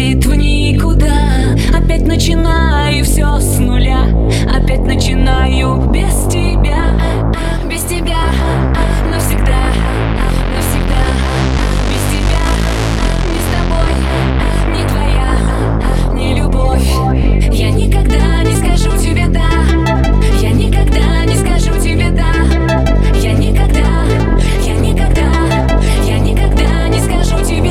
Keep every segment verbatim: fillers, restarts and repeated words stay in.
летит в никуда. Опять начинаю все с нуля. Опять начинаю без тебя. Без тебя навсегда. Навсегда. Без тебя ни с тобой, ни твоя, ни любовь. Я никогда не скажу тебе да. Я никогда не скажу тебе да. Я никогда, я никогда, я никогда не скажу тебе.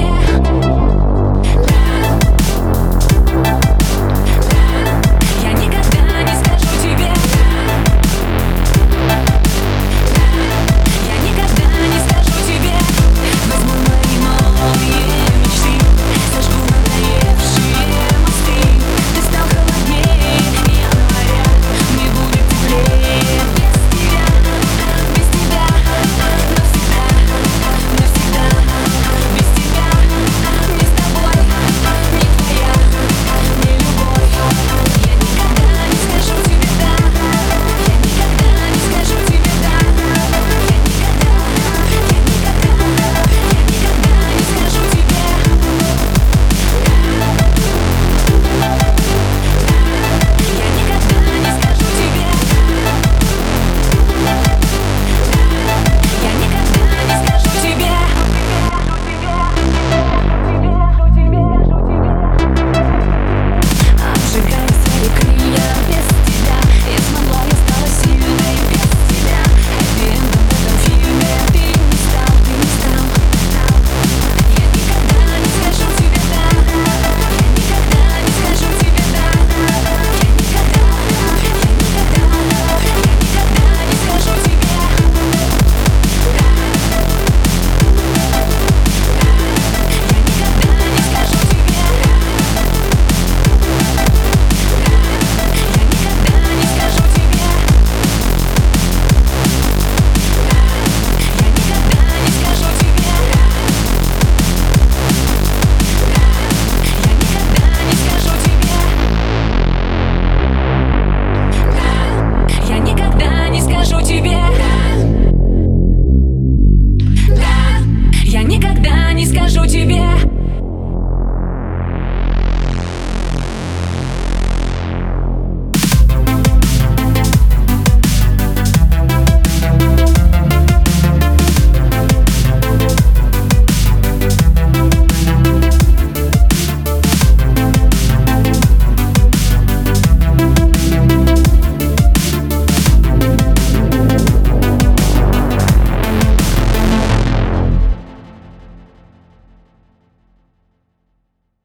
Крылья без